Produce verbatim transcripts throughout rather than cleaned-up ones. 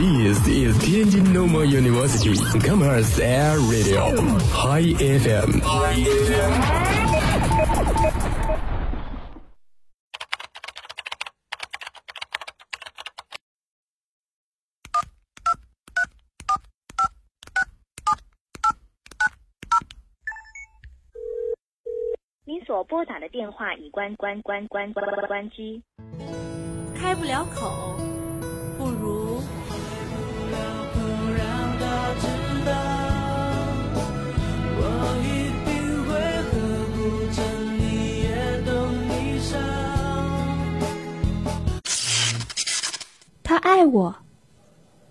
This is Tianjin Normal University Commerce Air Radio High エフエム。 您所拨打的电话已关关关关关关关机，开不了口，不如。 他爱我，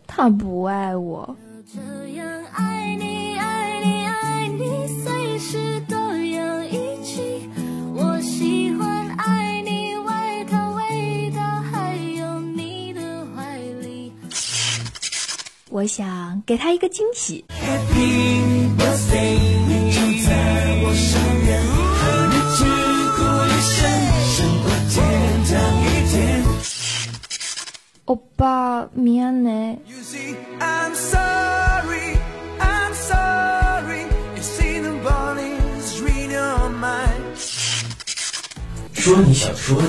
他不爱我。我想给他一个惊喜。 欧巴，미안해。说你想说的，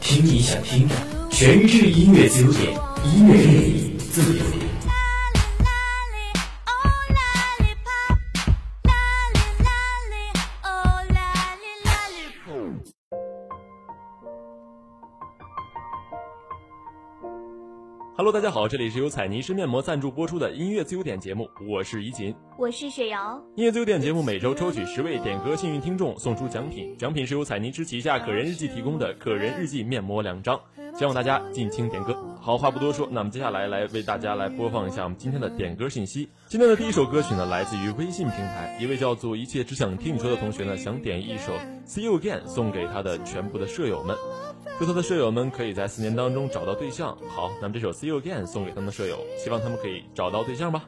听你想听的，全日制音乐自由点，音乐魅力自由点。 Hello， 大家好，这里是由彩泥深面膜赞助播出的音乐自由点节目，我是怡锦，我是雪瑶。音乐自由点节目每周抽取十位点歌幸运听众，送出奖品，奖品是由彩泥之旗下可人日记提供的可人日记面膜两张，希望大家尽情点歌。好话不多说，那么接下来来为大家来播放一下我们今天的点歌信息。今天的第一首歌曲呢，来自于微信平台，一位叫做一切只想听你说的同学呢，想点一首 See You Again 送给他的全部的舍友们。 祝他的舍友们可以在四年当中找到对象。好，那么这首《See You Again》送给他们的舍友，希望他们可以找到对象吧。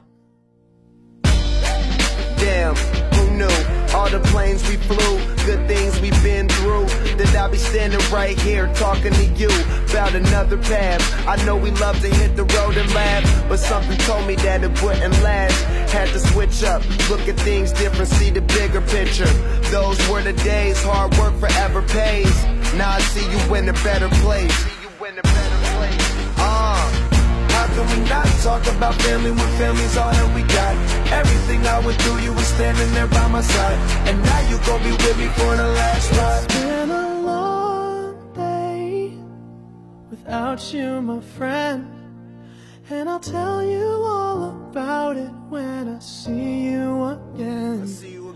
Damn, who knew? All the planes we flew, good things we've been through. That I'll be standing right here talking to you about another path. I know we love to hit the road and laugh, but something told me that it wouldn't last. Had to switch up, look at things different, see the bigger picture. Those were the days, hard work forever pays. Now I see you in a better place. See you in a better place. Uh, how can we not talk about family when family's all that we got? Everything I went through, you were standing there by my side, and now you gon' be with me for the last ride. It's been a long day without you, my friend, and I'll tell you all about it when I see you again. I see you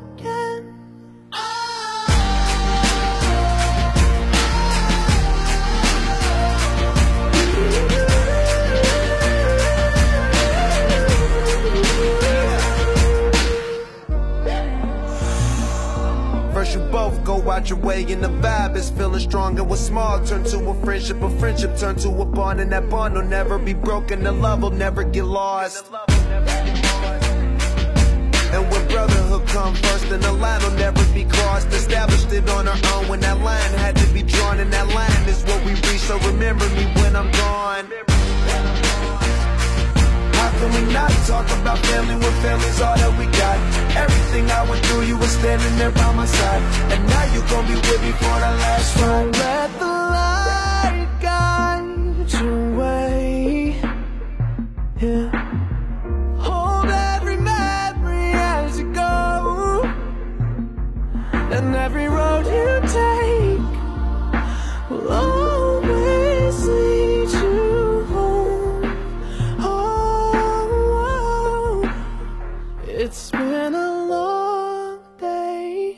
You both go out your way and the vibe is feeling strong, and what's small turn to a friendship, a friendship turn to a bond, and that bond will never be broken, the love will never get lost. And when brotherhood come first, then the line will never be crossed. Established it on our own when that line had to be drawn, and that line is what we reach, so remember me when I'm gone. Can we not talk about family when family's all that we got? Everything I went through, you were standing there by my side, and now you gon' be with me for the last ride. Let the light guide your way, yeah. Hold every memory as you go, and every road you take will always lead you. It's been a long day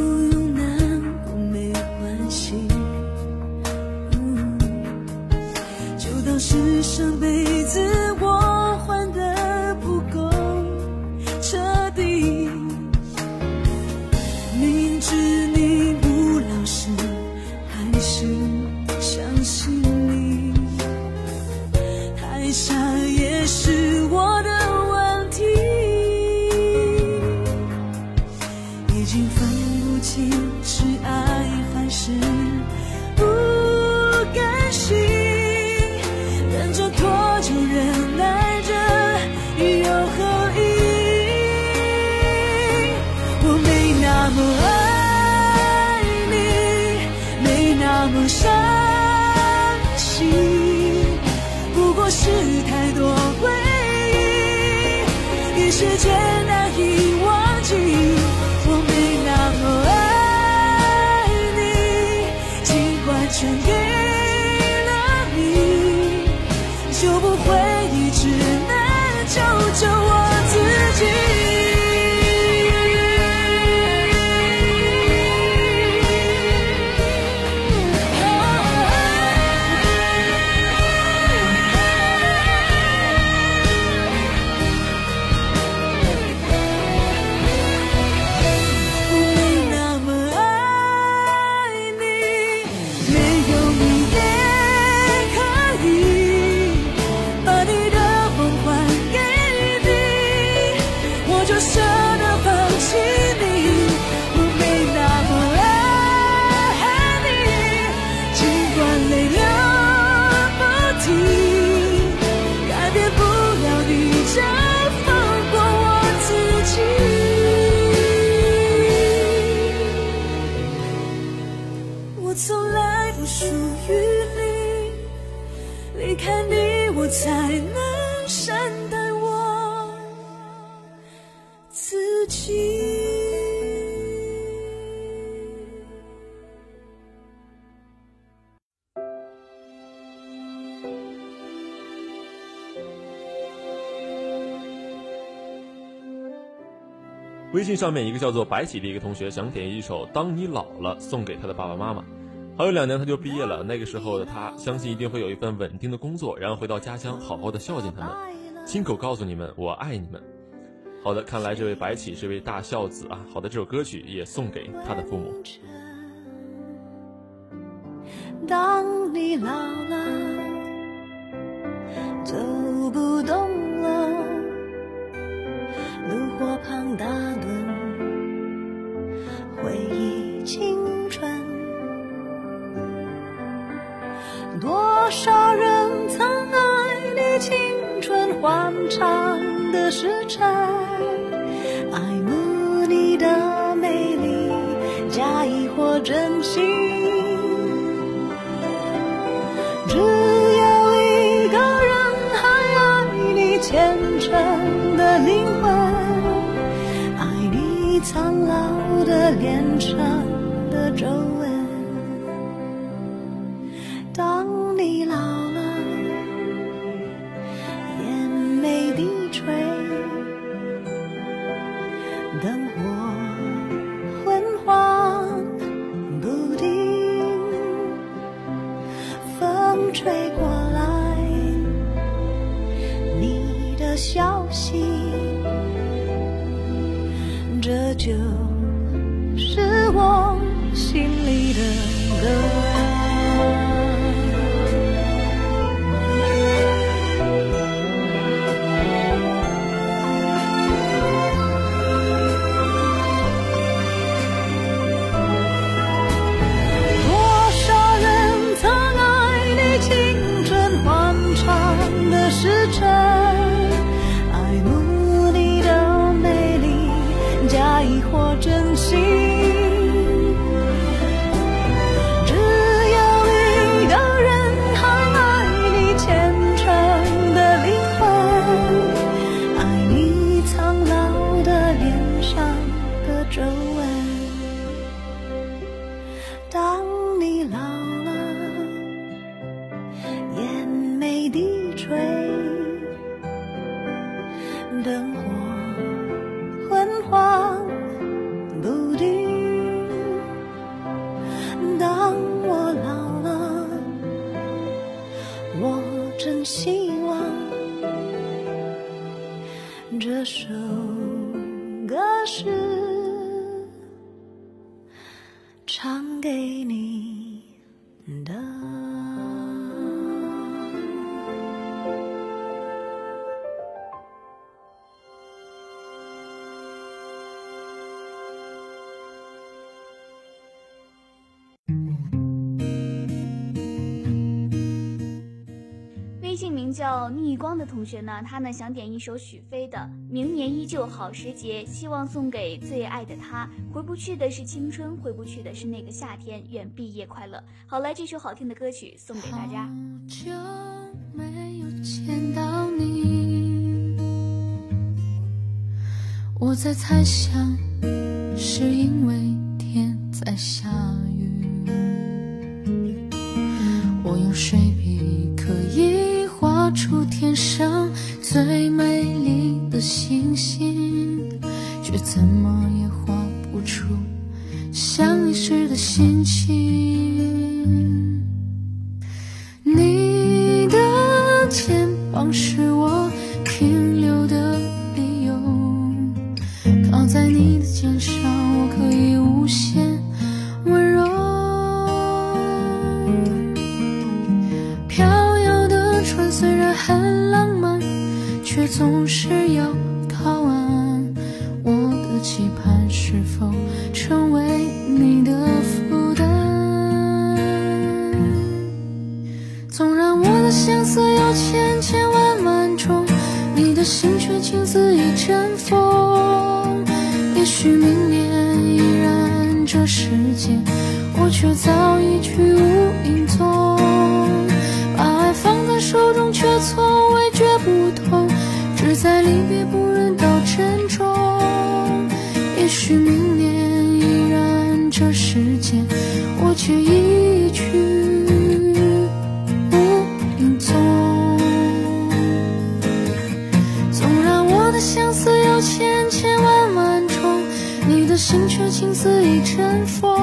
是上辈子我还得不够彻底，明知你不老实，还是相信你，太傻也是我的问题。已经分不清是爱还是不甘心，拖着忍耐着又何以。我没那么爱你，没那么伤心，不过是太多回忆，一时间难以忘记。我没那么爱你，尽管全给才能善待我自己。微信上面一个叫做白起的一个同学想点一首《当你老了》送给他的爸爸妈妈。还有两年他就毕业了，那个时候的他相信一定会有一份稳定的工作，然后回到家乡好好的孝敬他们，亲口告诉你们我爱你们。好的，看来这位白起是位大孝子啊。好的，这首歌曲也送给他的父母。当你老了走不动了，炉火旁打盹，回忆青春。多少人曾爱你青春欢畅的时辰，爱慕你的美丽假意或真心，只有一个人还爱你虔诚的灵魂。你苍老的脸上的皱纹。当你老了，眼眉低垂，灯火昏黄不定，风吹过来，你的消息，这就是我心里的歌。灯火昏黄不定，当我老了，我真希望这首歌是唱给你的。名叫逆光的同学呢，他呢想点一首许飞的《明年依旧好时节》，希望送给最爱的他。回不去的是青春，回不去的是那个夏天，愿毕业快乐。好了，这首好听的歌曲送给大家。好久没有见到你，我在猜想是因为天在下雨，我用水笔可以画出天上最美丽的星星，却怎么也画不出想你时的心情。你的肩膀是我停留的理由，靠在你的肩上，我可以无限温柔。虽然很浪漫，却总是要靠岸。我的期盼是否成为你的负担？纵然我的相思有千千万万种，你的心却情似一阵风。也许明年依然这时节，我却早已去无影踪。放在手中却从未觉不同，只在离别不忍到珍重。也许明年依然这时节，我却一去无影踪。纵然我的相思有千千万万种，你的心却情似一阵风。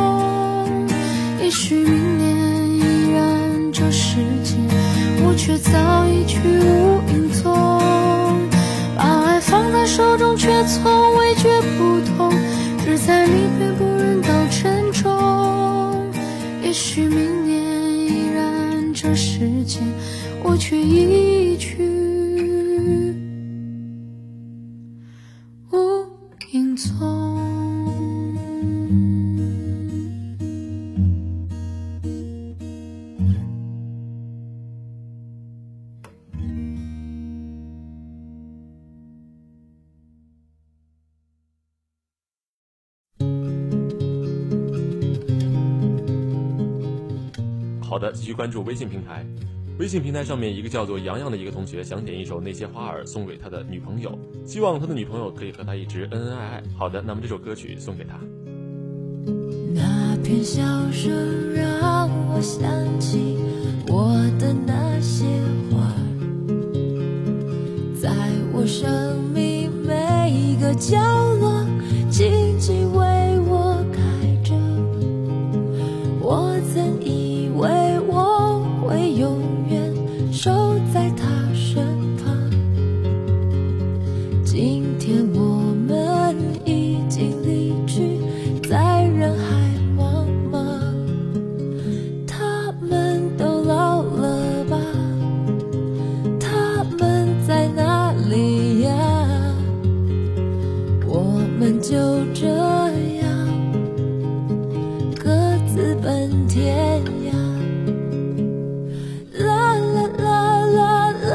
也许明年依然这时节，我却早已去无影踪。把爱放在手中却从未觉不同，只在离别不忍到珍重。也许明年依然这时节，我却一去无影踪。好的，继续关注微信平台微信平台上面，一个叫做洋洋的一个同学想点一首《那些花儿》送给他的女朋友，希望他的女朋友可以和他一直恩恩爱爱。好的，那么这首歌曲送给他。那片笑声让我想起我的那些花，在我生命每一个角落静静为我开着。我曾以为我会永远守在她身旁，今天我们已经离去，在人海茫茫。他们都老了吧？他们在哪里呀？我们就这样各自奔天涯。各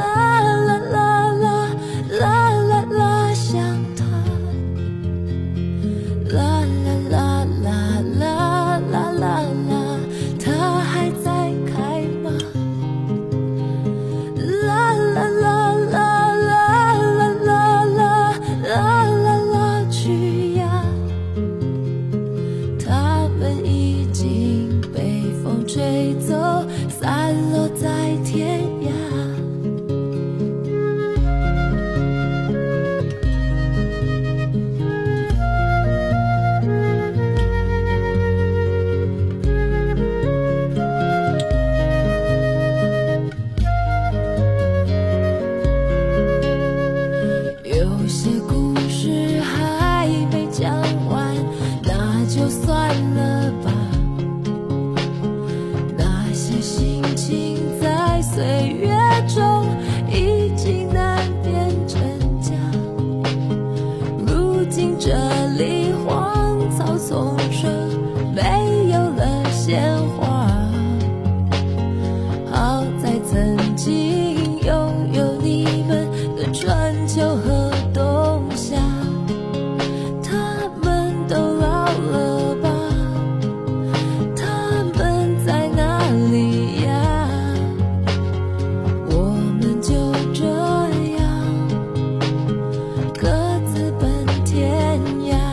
自奔天涯。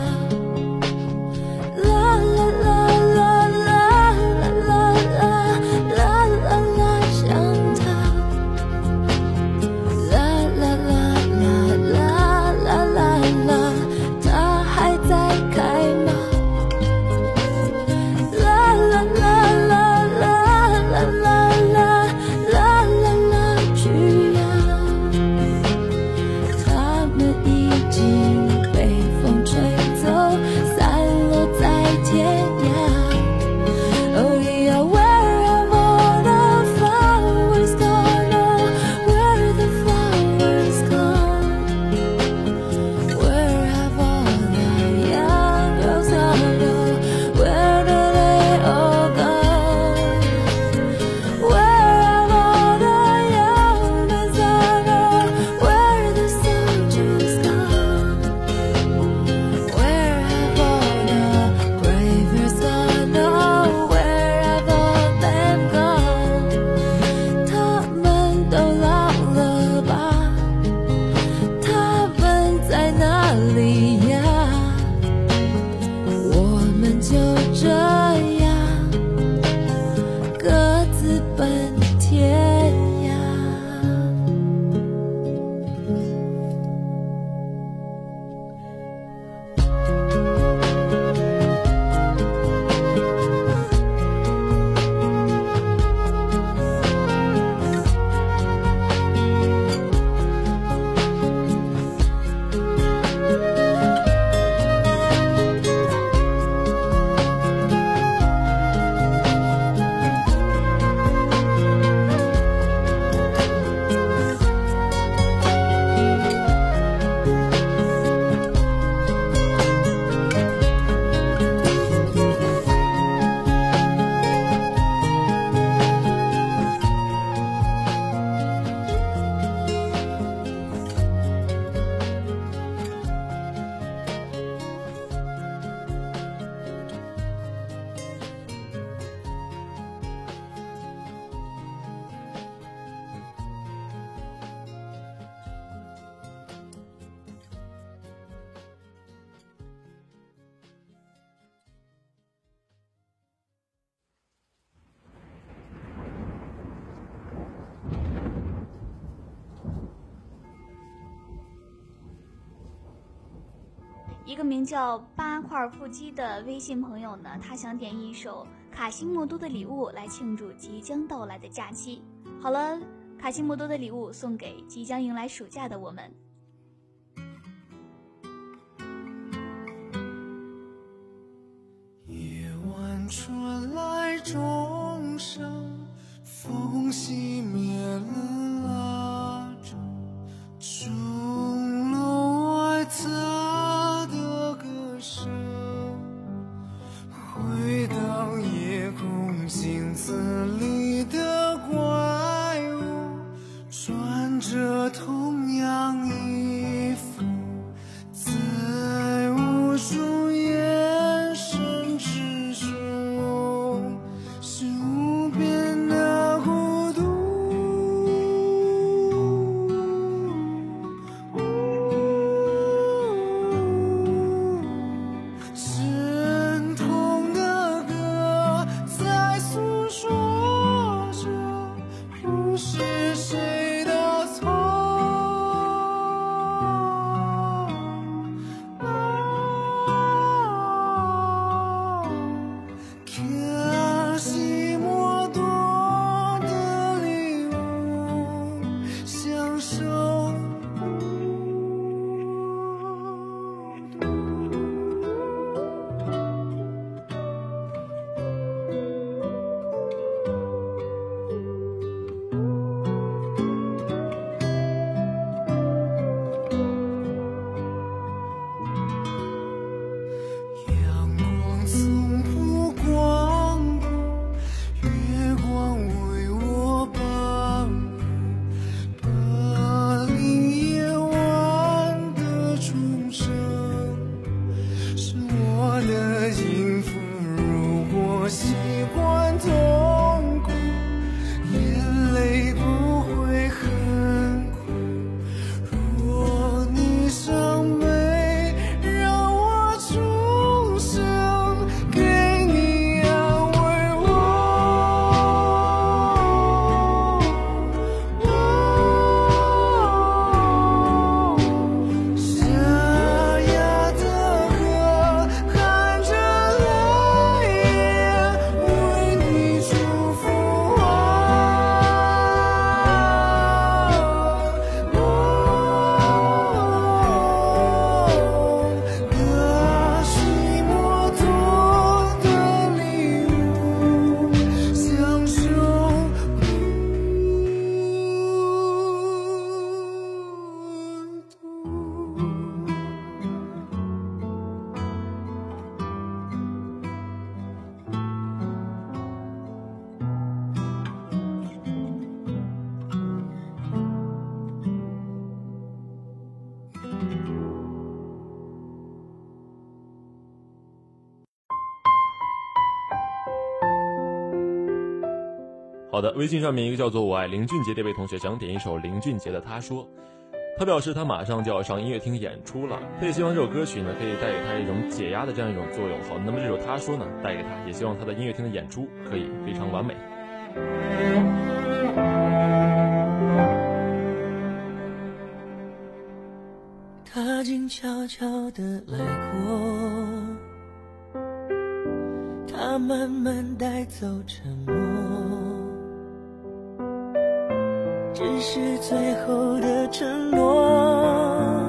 一个名叫八块腹肌的微信朋友呢，他想点一首卡西莫多的礼物来庆祝即将到来的假期。好了，卡西莫多的礼物送给即将迎来暑假的我们。夜晚传来钟声，风熄灭了蜡烛，钟楼外他的歌声回荡夜空，镜子里的怪物穿着同样衣服，在无数眼神之中是无边的孤独。沉痛的歌在诉说着不是谁的错，卡西莫多的礼物享受孤独。阳光从不光顾，月光为我伴舞，把另一晚的钟声是我的音符。如果习惯痛苦，眼泪不会很苦。若你伤悲，让我出声给你安慰我。哦，沙哑的歌含着泪眼，为你祝福我。哦，卡西莫多的礼物享受孤独。好的，微信上面一个叫做我爱林俊杰这位同学想点一首林俊杰的《他说》，他表示他马上就要上音乐厅演出了，他也希望这首歌曲呢可以带给他一种解压的这样一种作用。好，那么这首《他说》呢带给他，也希望他的音乐厅的演出可以非常完美。他静悄悄地来过，他慢慢带走沉默，只是最后的承诺，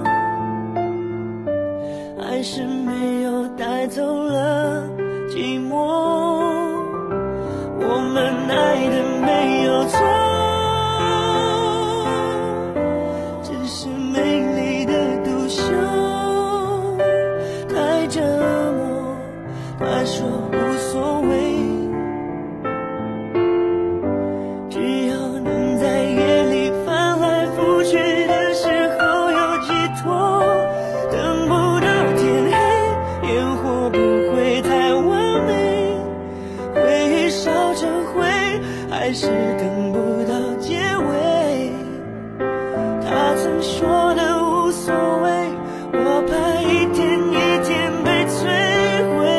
还是没有带走了寂寞。我们爱的没有错，只是美丽的独秀太折磨。他说无所谓，还是等不到结尾。他曾说的无所谓，我怕一天一天被摧毁。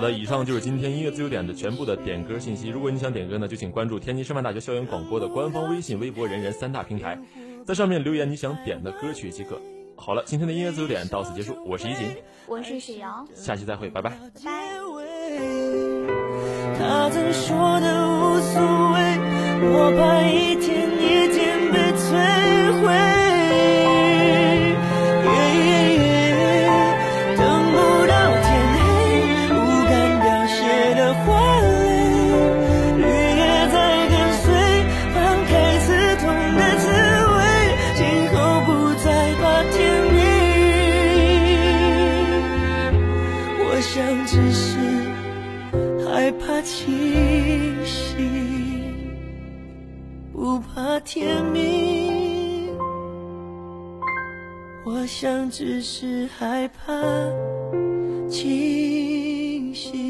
好的，以上就是今天音乐自由点的全部的点歌信息。如果你想点歌呢，就请关注天津师范大学校园广播的官方微信、微博、人人三大平台，在上面留言你想点的歌曲即可。好了，今天的音乐自由点到此结束，我是怡锦，我是许瑶，下期再会，拜拜。拜拜。天明，我想只是害怕清醒。